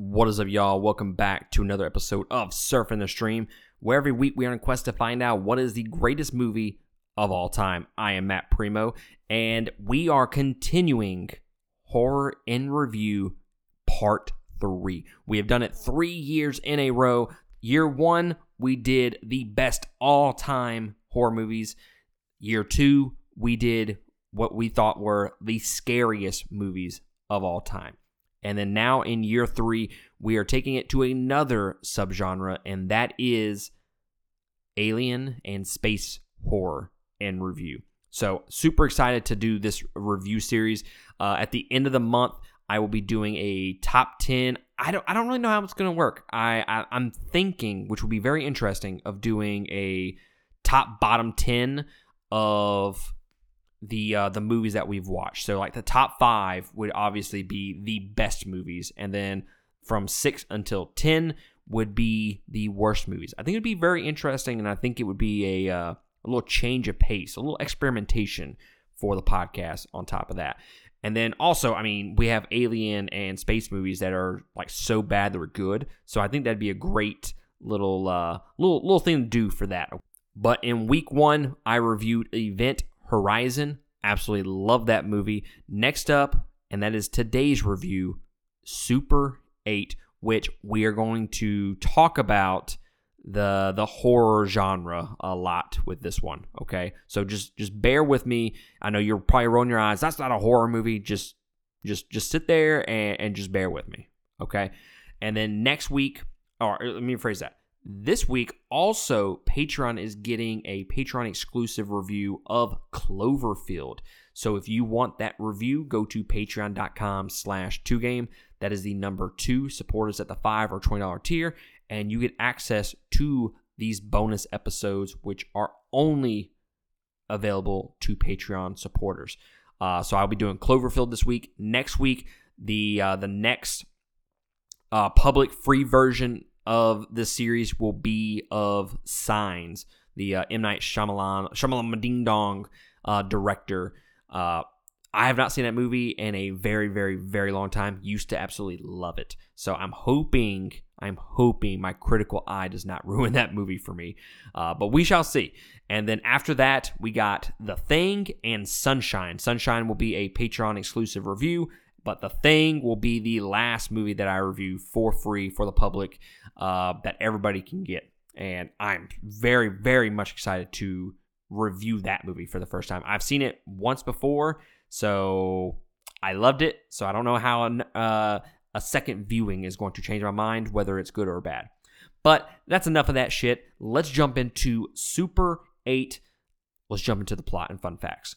What is up, y'all? Welcome back to another episode of Surfing the Stream, where every week we are on a quest to find out what is the greatest movie of all time. I am Matt Primo, and we are continuing Horror in Review Part 3. We have done it 3 years in a row. Year one, we did the best all-time horror movies. Year two, we did what we thought were the scariest movies of all time. And then now in year three, we are taking it to another subgenre, and that is alien and space horror in review. So super excited to do this review series. At the end of the month, I will be doing a top 10. I don't really know how it's going to work. I'm thinking, which will be very interesting, of doing a top bottom 10 of the movies that we've watched. So like the top 5 would obviously be the best movies, and then from 6 until 10 would be the worst movies. I think it'd be very interesting, and I think it would be a little change of pace, a little experimentation for the podcast on top of that. And then also, I mean, we have alien and space movies that are like so bad they're good. So I think that'd be a great little thing to do for that. But in week 1, I reviewed Event Horizon. Absolutely love that movie. Next up, and that is today's review, Super 8, which we are going to talk about the horror genre a lot with this one, okay? So just bear with me. I know you're probably rolling your eyes. That's not a horror movie. Just sit there and just bear with me, okay? And then next week, or let me rephrase that. This week, also, Patreon is getting a Patreon-exclusive review of Cloverfield. So if you want that review, go to patreon.com/2game. That is the number 2. Support us at the $5 or $20 tier, and you get access to these bonus episodes, which are only available to Patreon supporters. So I'll be doing Cloverfield this week. Next week, the next public free version of this series will be of Signs, the M. Night Shyamalan Ding Dong director. I have not seen that movie in a very, very, very long time. Used to absolutely love it. So I'm hoping my critical eye does not ruin that movie for me. But we shall see. And then after that, we got The Thing and Sunshine. Sunshine will be a Patreon-exclusive review, but The Thing will be the last movie that I review for free for the public that everybody can get. And I'm very, very much excited to review that movie for the first time. I've seen it once before, so I loved it. So I don't know how a second viewing is going to change my mind, whether it's good or bad. But that's enough of that shit. Let's jump into Super 8. Let's jump into the plot and fun facts.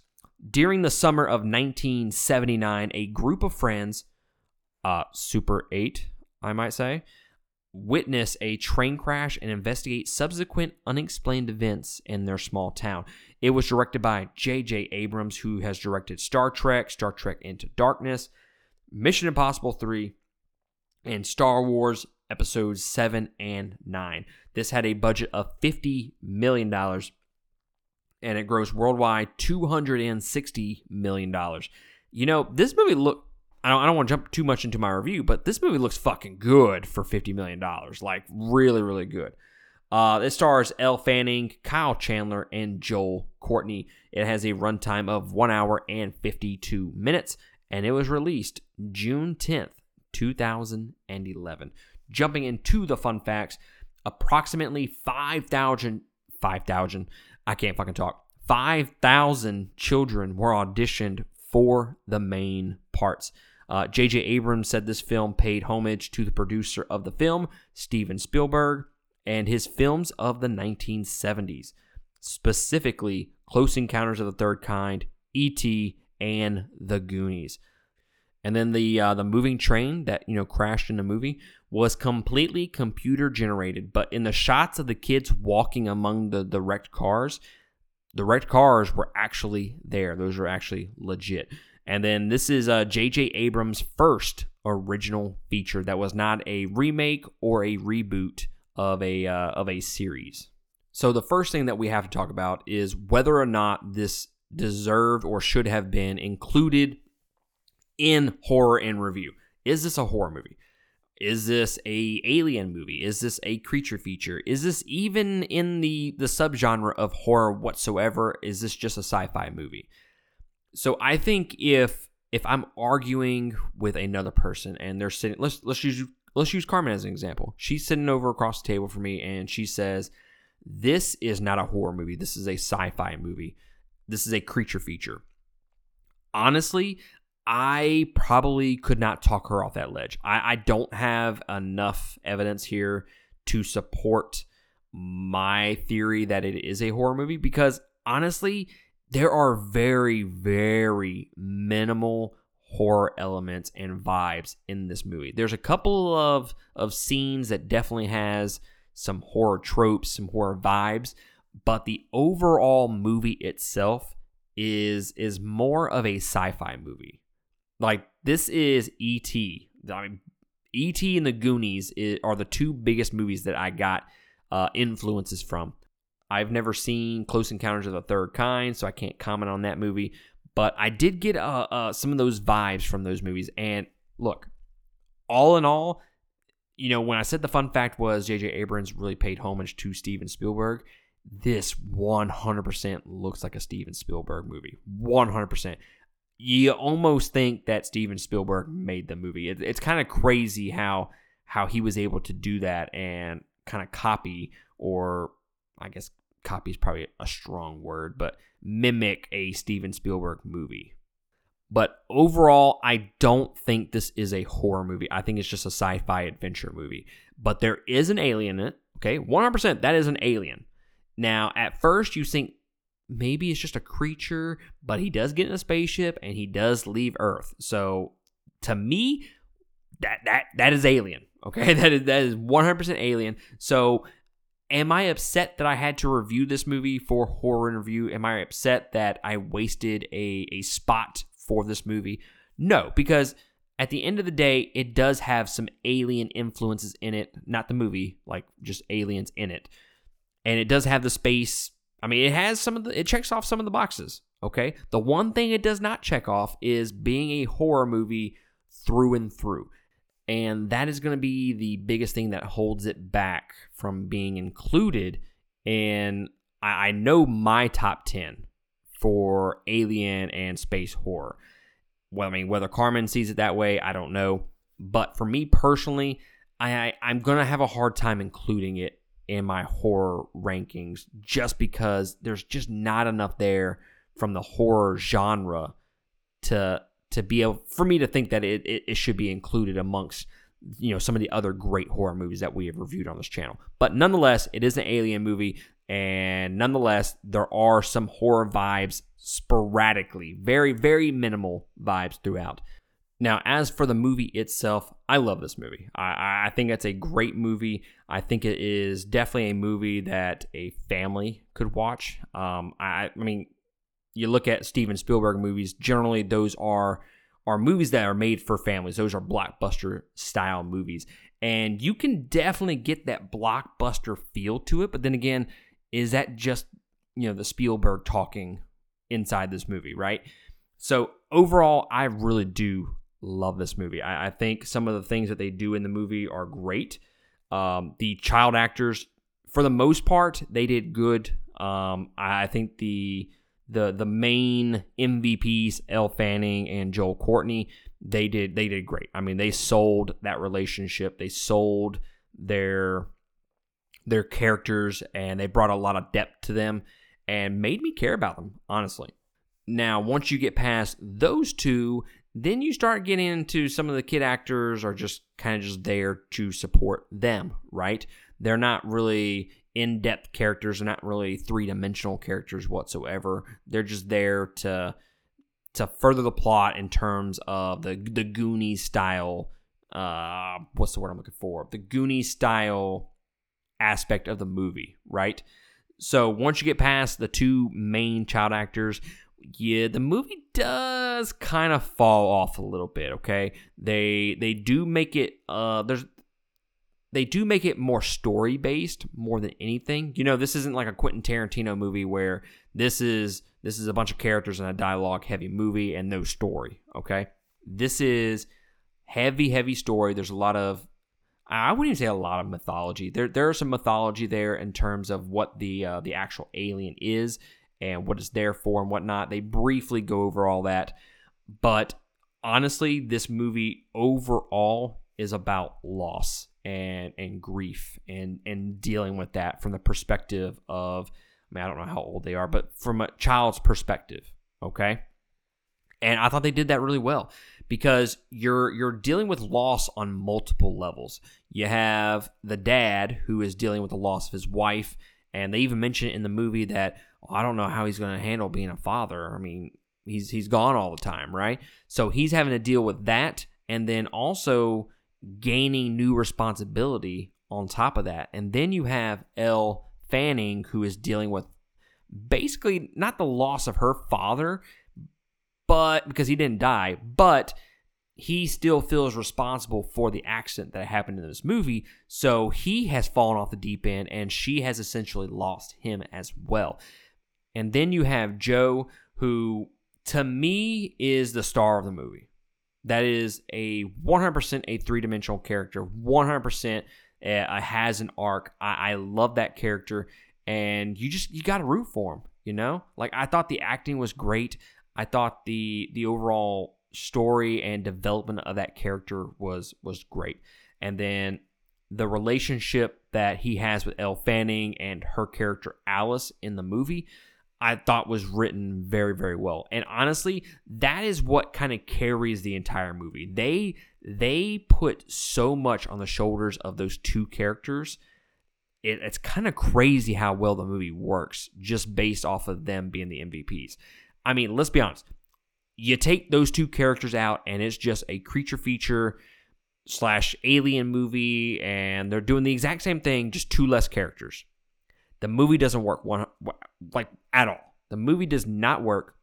During the summer of 1979, a group of friends, Super 8, I might say, witness a train crash and investigate subsequent unexplained events in their small town. It was directed by J.J. Abrams, who has directed Star Trek Into Darkness, Mission Impossible 3, and Star Wars Episodes 7 and 9. This had a budget of $50 million. And it grossed worldwide $260 million. You know, this movie look. I don't want to jump too much into my review, but this movie looks fucking good for $50 million. Like, really, really good. It stars Elle Fanning, Kyle Chandler, and Joel Courtney. It has a runtime of 1 hour and 52 minutes. And it was released June 10th, 2011. Jumping into the fun facts, approximately 5,000 children were auditioned for the main parts. J.J. Abrams said this film paid homage to the producer of the film, Steven Spielberg, and his films of the 1970s, specifically Close Encounters of the Third Kind, E.T., and The Goonies. And then the moving train that, you know, crashed in the movie was completely computer generated. But in the shots of the kids walking among the wrecked cars, the wrecked cars were actually there. Those are actually legit. And then this is J.J. Abrams' first original feature that was not a remake or a reboot of a series. So the first thing that we have to talk about is whether or not this deserved or should have been included in Horror in Review. Is this a horror movie? Is this a alien movie? Is this a creature feature? Is this even in the subgenre of horror whatsoever? Is this just a sci-fi movie? So I think if I'm arguing with another person and they're sitting, let's use Carmen as an example. She's sitting over across the table from me and she says, "This is not a horror movie. This is a sci-fi movie. This is a creature feature." Honestly, I probably could not talk her off that ledge. I don't have enough evidence here to support my theory that it is a horror movie because honestly, there are very, very minimal horror elements and vibes in this movie. There's a couple of scenes that definitely has some horror tropes, some horror vibes, but the overall movie itself is more of a sci-fi movie. Like, this is E.T. I mean, E.T. and The Goonies are the two biggest movies that I got influences from. I've never seen Close Encounters of the Third Kind, so I can't comment on that movie. But I did get some of those vibes from those movies. And look, all in all, you know, when I said the fun fact was J.J. Abrams really paid homage to Steven Spielberg, this 100% looks like a Steven Spielberg movie. 100%. You almost think that Steven Spielberg made the movie. It's kind of crazy how he was able to do that and kind of copy, or I guess copy is probably a strong word, but mimic a Steven Spielberg movie. But overall, I don't think this is a horror movie. I think it's just a sci-fi adventure movie. But there is an alien in it, okay? 100%, that is an alien. Now, at first, you think, maybe it's just a creature, but he does get in a spaceship and he does leave Earth. So to me, that is alien. Okay, that is 100% alien. So am I upset that I had to review this movie for Horror in Review? Am I upset that I wasted a spot for this movie? No, because at the end of the day, it does have some alien influences in it. Not the movie, like just aliens in it. And it does have the space. I mean, it checks off some of the boxes, okay? The one thing it does not check off is being a horror movie through and through. And that is going to be the biggest thing that holds it back from being included in, I know, my top 10 for alien and space horror. Well, I mean, whether Carmen sees it that way, I don't know. But for me personally, I'm going to have a hard time including it in my horror rankings just because there's just not enough there from the horror genre to be able for me to think that it should be included amongst, you know, some of the other great horror movies that we have reviewed on this channel. But nonetheless, it is an alien movie, and nonetheless there are some horror vibes sporadically, very, very minimal vibes throughout. Now, as for the movie itself, I love this movie. I think it's a great movie. I think it is definitely a movie that a family could watch. I mean, you look at Steven Spielberg movies, generally those are movies that are made for families. Those are blockbuster-style movies. And you can definitely get that blockbuster feel to it. But then again, is that just, you know, the Spielberg talking inside this movie, right? So overall, I really do love this movie. I think some of the things that they do in the movie are great. The child actors, for the most part, they did good. I think the main MVPs, Elle Fanning and Joel Courtney, they did great. I mean, they sold that relationship. They sold their characters, and they brought a lot of depth to them and made me care about them, honestly. Now, once you get past those two, then you start getting into some of the kid actors are just kind of just there to support them, right? They're not really in-depth characters. They're not really three-dimensional characters whatsoever. They're just there to further the plot in terms of the Goonies style. What's the word I'm looking for? The Goonies style aspect of the movie, right? So once you get past the two main child actors, yeah, the movie does kind of fall off a little bit, okay? They do make it more story-based more than anything. You know, this isn't like a Quentin Tarantino movie where this is a bunch of characters in a dialogue-heavy movie and no story, okay? This is heavy, heavy story. There's a lot of I wouldn't even say a lot of mythology. There is some mythology there in terms of what the actual alien is and what it's there for and whatnot. They briefly go over all that. But honestly, this movie overall is about loss and grief and dealing with that from the perspective of, I mean, I don't know how old they are, but from a child's perspective, okay? And I thought they did that really well because you're dealing with loss on multiple levels. You have the dad who is dealing with the loss of his wife, and they even mention in the movie that, oh, I don't know how he's going to handle being a father. I mean, he's gone all the time, right? So he's having to deal with that, and then also gaining new responsibility on top of that. And then you have Elle Fanning, who is dealing with basically not the loss of her father, but because he didn't die, but he still feels responsible for the accident that happened in this movie. So he has fallen off the deep end, and she has essentially lost him as well. And then you have Joe, who to me is the star of the movie. That is a 100% a three-dimensional character, 100% has an arc. I love that character, and you got to root for him, you know? Like, I thought the acting was great. I thought the overall story and development of that character was great. And then the relationship that he has with Elle Fanning and her character Alice in the movie, I thought was written very, very well. And honestly, that is what kind of carries the entire movie. They put so much on the shoulders of those two characters. It's kind of crazy how well the movie works just based off of them being the MVPs. I mean, let's be honest. You take those two characters out, and it's just a creature feature / alien movie, and they're doing the exact same thing, just two less characters. The movie doesn't work at all. The movie does not work,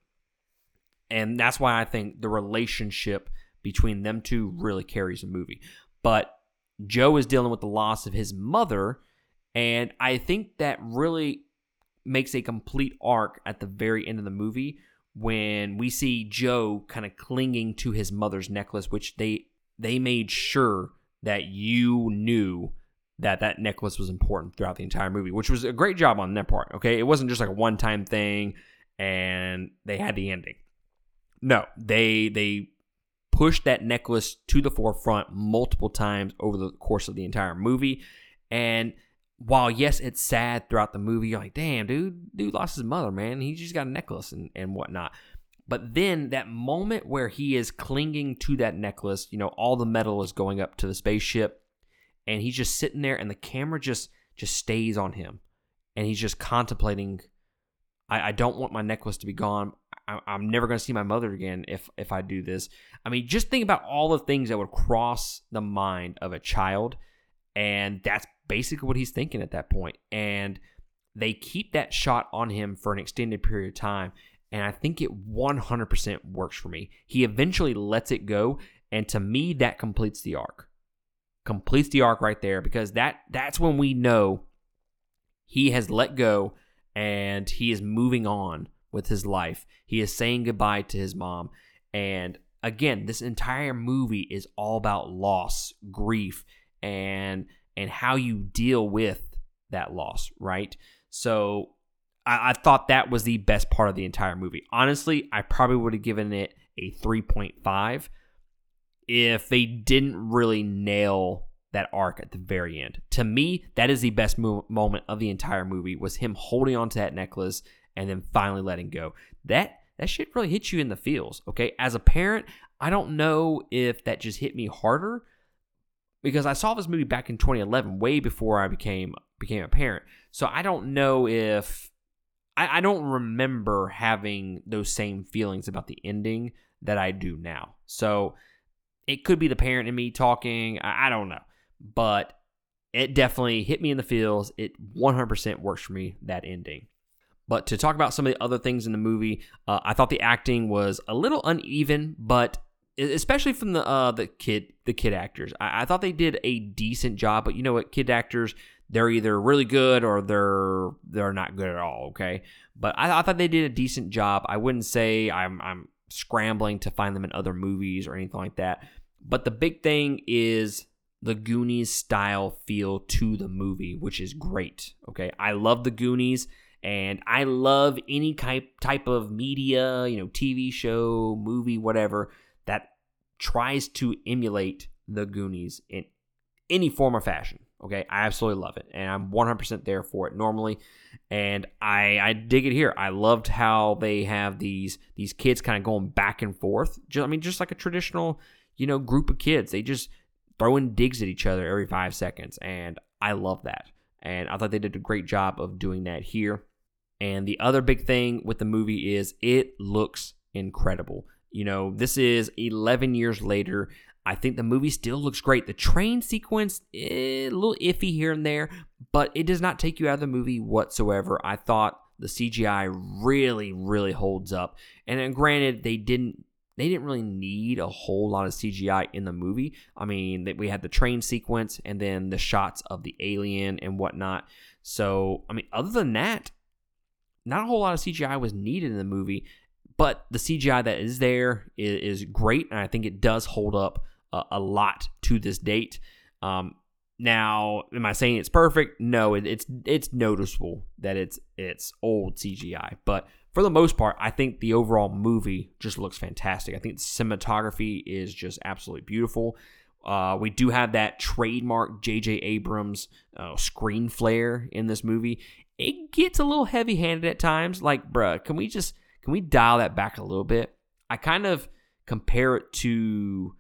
and that's why I think the relationship between them two really carries the movie. But Joe is dealing with the loss of his mother, and I think that really makes a complete arc at the very end of the movie when we see Joe kind of clinging to his mother's necklace, which they made sure that you knew that necklace was important throughout the entire movie, which was a great job on that part, okay? It wasn't just like a one-time thing and they had the ending. No, they pushed that necklace to the forefront multiple times over the course of the entire movie. And while, yes, it's sad throughout the movie, you're like, damn, dude lost his mother, man. He just got a necklace and whatnot. But then that moment where he is clinging to that necklace, you know, all the metal is going up to the spaceship, and he's just sitting there, and the camera just stays on him. And he's just contemplating, I don't want my necklace to be gone. I'm never going to see my mother again if I do this. I mean, just think about all the things that would cross the mind of a child, and that's basically what he's thinking at that point. And they keep that shot on him for an extended period of time, and I think it 100% works for me. He eventually lets it go, and to me, that completes the arc. Completes the arc right there, because that's when we know he has let go and he is moving on with his life. He is saying goodbye to his mom. And again, this entire movie is all about loss, grief, and how you deal with that loss, right? So I thought that was the best part of the entire movie. Honestly, I probably would have given it a 3.5 if they didn't really nail that arc at the very end. To me, that is the best moment of the entire movie, was him holding onto that necklace and then finally letting go. That shit really hits you in the feels, okay? As a parent, I don't know if that just hit me harder, because I saw this movie back in 2011, way before I became a parent. So I don't know if... I don't remember having those same feelings about the ending that I do now. So it could be the parent in me talking. I don't know. But it definitely hit me in the feels. It 100% works for me, that ending. But to talk about some of the other things in the movie, I thought the acting was a little uneven, but especially from the kid actors. I thought they did a decent job, but you know what? Kid actors, they're either really good or they're not good at all, okay? But I thought they did a decent job. I wouldn't say I'm scrambling to find them in other movies or anything like that. But the big thing is the Goonies style feel to the movie, which is great. Okay, I love the Goonies, and I love any type of media, you know, TV show, movie, whatever, that tries to emulate the Goonies in any form or fashion. Okay, I absolutely love it, and I'm 100% there for it normally, and I dig it here. I loved how they have these kids kind of going back and forth. Just like a traditional, you know, group of kids. They just throwing digs at each other every 5 seconds, and I love that. And I thought they did a great job of doing that here. And the other big thing with the movie is it looks incredible. You know, this is 11 years later. I think the movie still looks great. The train sequence, a little iffy here and there, but it does not take you out of the movie whatsoever. I thought the CGI really, really holds up. And then granted, they didn't really need a whole lot of CGI in the movie. I mean, we had the train sequence and then the shots of the alien and whatnot. So, I mean, other than that, not a whole lot of CGI was needed in the movie, but the CGI that is there is great, and I think it does hold up a lot to this date. Now, am I saying it's perfect? No, it's noticeable that it's old CGI, but for the most part, I think the overall movie just looks fantastic. I think the cinematography is just absolutely beautiful. We do have that trademark J.J. Abrams screen flare in this movie. It gets a little heavy-handed at times. Like, bruh, can we dial that back a little bit? I kind of compare it to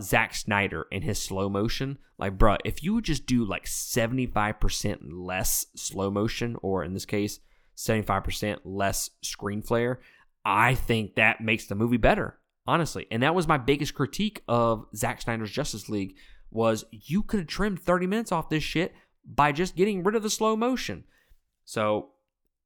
Zack Snyder and his slow motion. Like, bruh, if you would just do like 75% less slow motion, or in this case, 75% less screen flare, I think that makes the movie better, honestly. And that was my biggest critique of Zack Snyder's Justice League, was you could have trimmed 30 minutes off this shit by just getting rid of the slow motion. So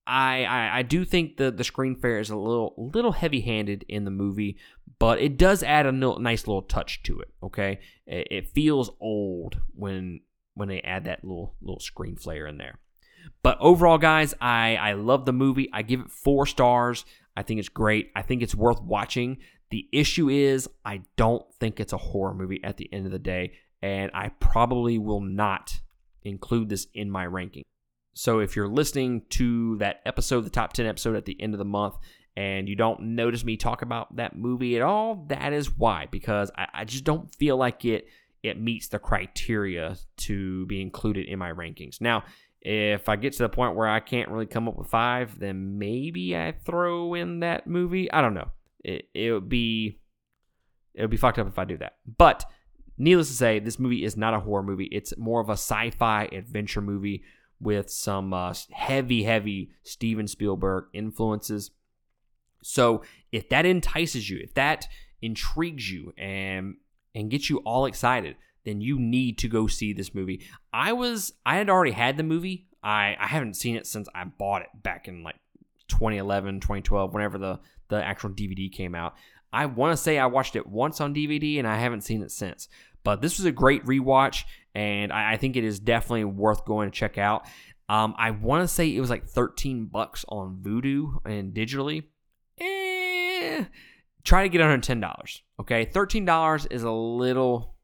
I do think the screen flare is a little heavy-handed in the movie, but it does add a nice little touch to it, okay? It feels old when they add that little screen flare in there. But overall, guys, I love the movie. I give it 4 stars. I think it's great. I think it's worth watching. The issue is I don't think it's a horror movie at the end of the day, and I probably will not include this in my ranking. So if you're listening to that episode, the top 10 episode at the end of the month, and you don't notice me talk about that movie at all, that is why, because I just don't feel like it meets the criteria to be included in my rankings. Now, if I get to the point where I can't really come up with 5, then maybe I throw in that movie. I don't know. It would be fucked up if I do that. But needless to say, this movie is not a horror movie. It's more of a sci-fi adventure movie with some heavy Steven Spielberg influences. So if that entices you, if that intrigues you and gets you all excited, then you need to go see this movie. I had already had the movie. I haven't seen it since I bought it back in like 2011, 2012, whenever the actual DVD came out. I want to say I watched it once on DVD, and I haven't seen it since. But this was a great rewatch, and I think it is definitely worth going to check out. I want to say it was like $13 on Vudu and digitally. Try to get under $10, okay? $13 is a little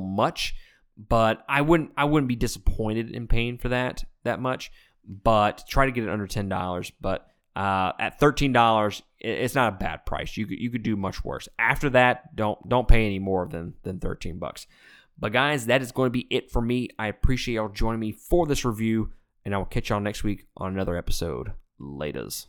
much, but I wouldn't be disappointed in paying for that much, but try to get it under $10. But at $13, it's not a bad price. You could do much worse. After that, don't pay any more than $13. But guys, that is going to be it for me. I appreciate y'all joining me for this review, and I will catch y'all next week on another episode. Laters.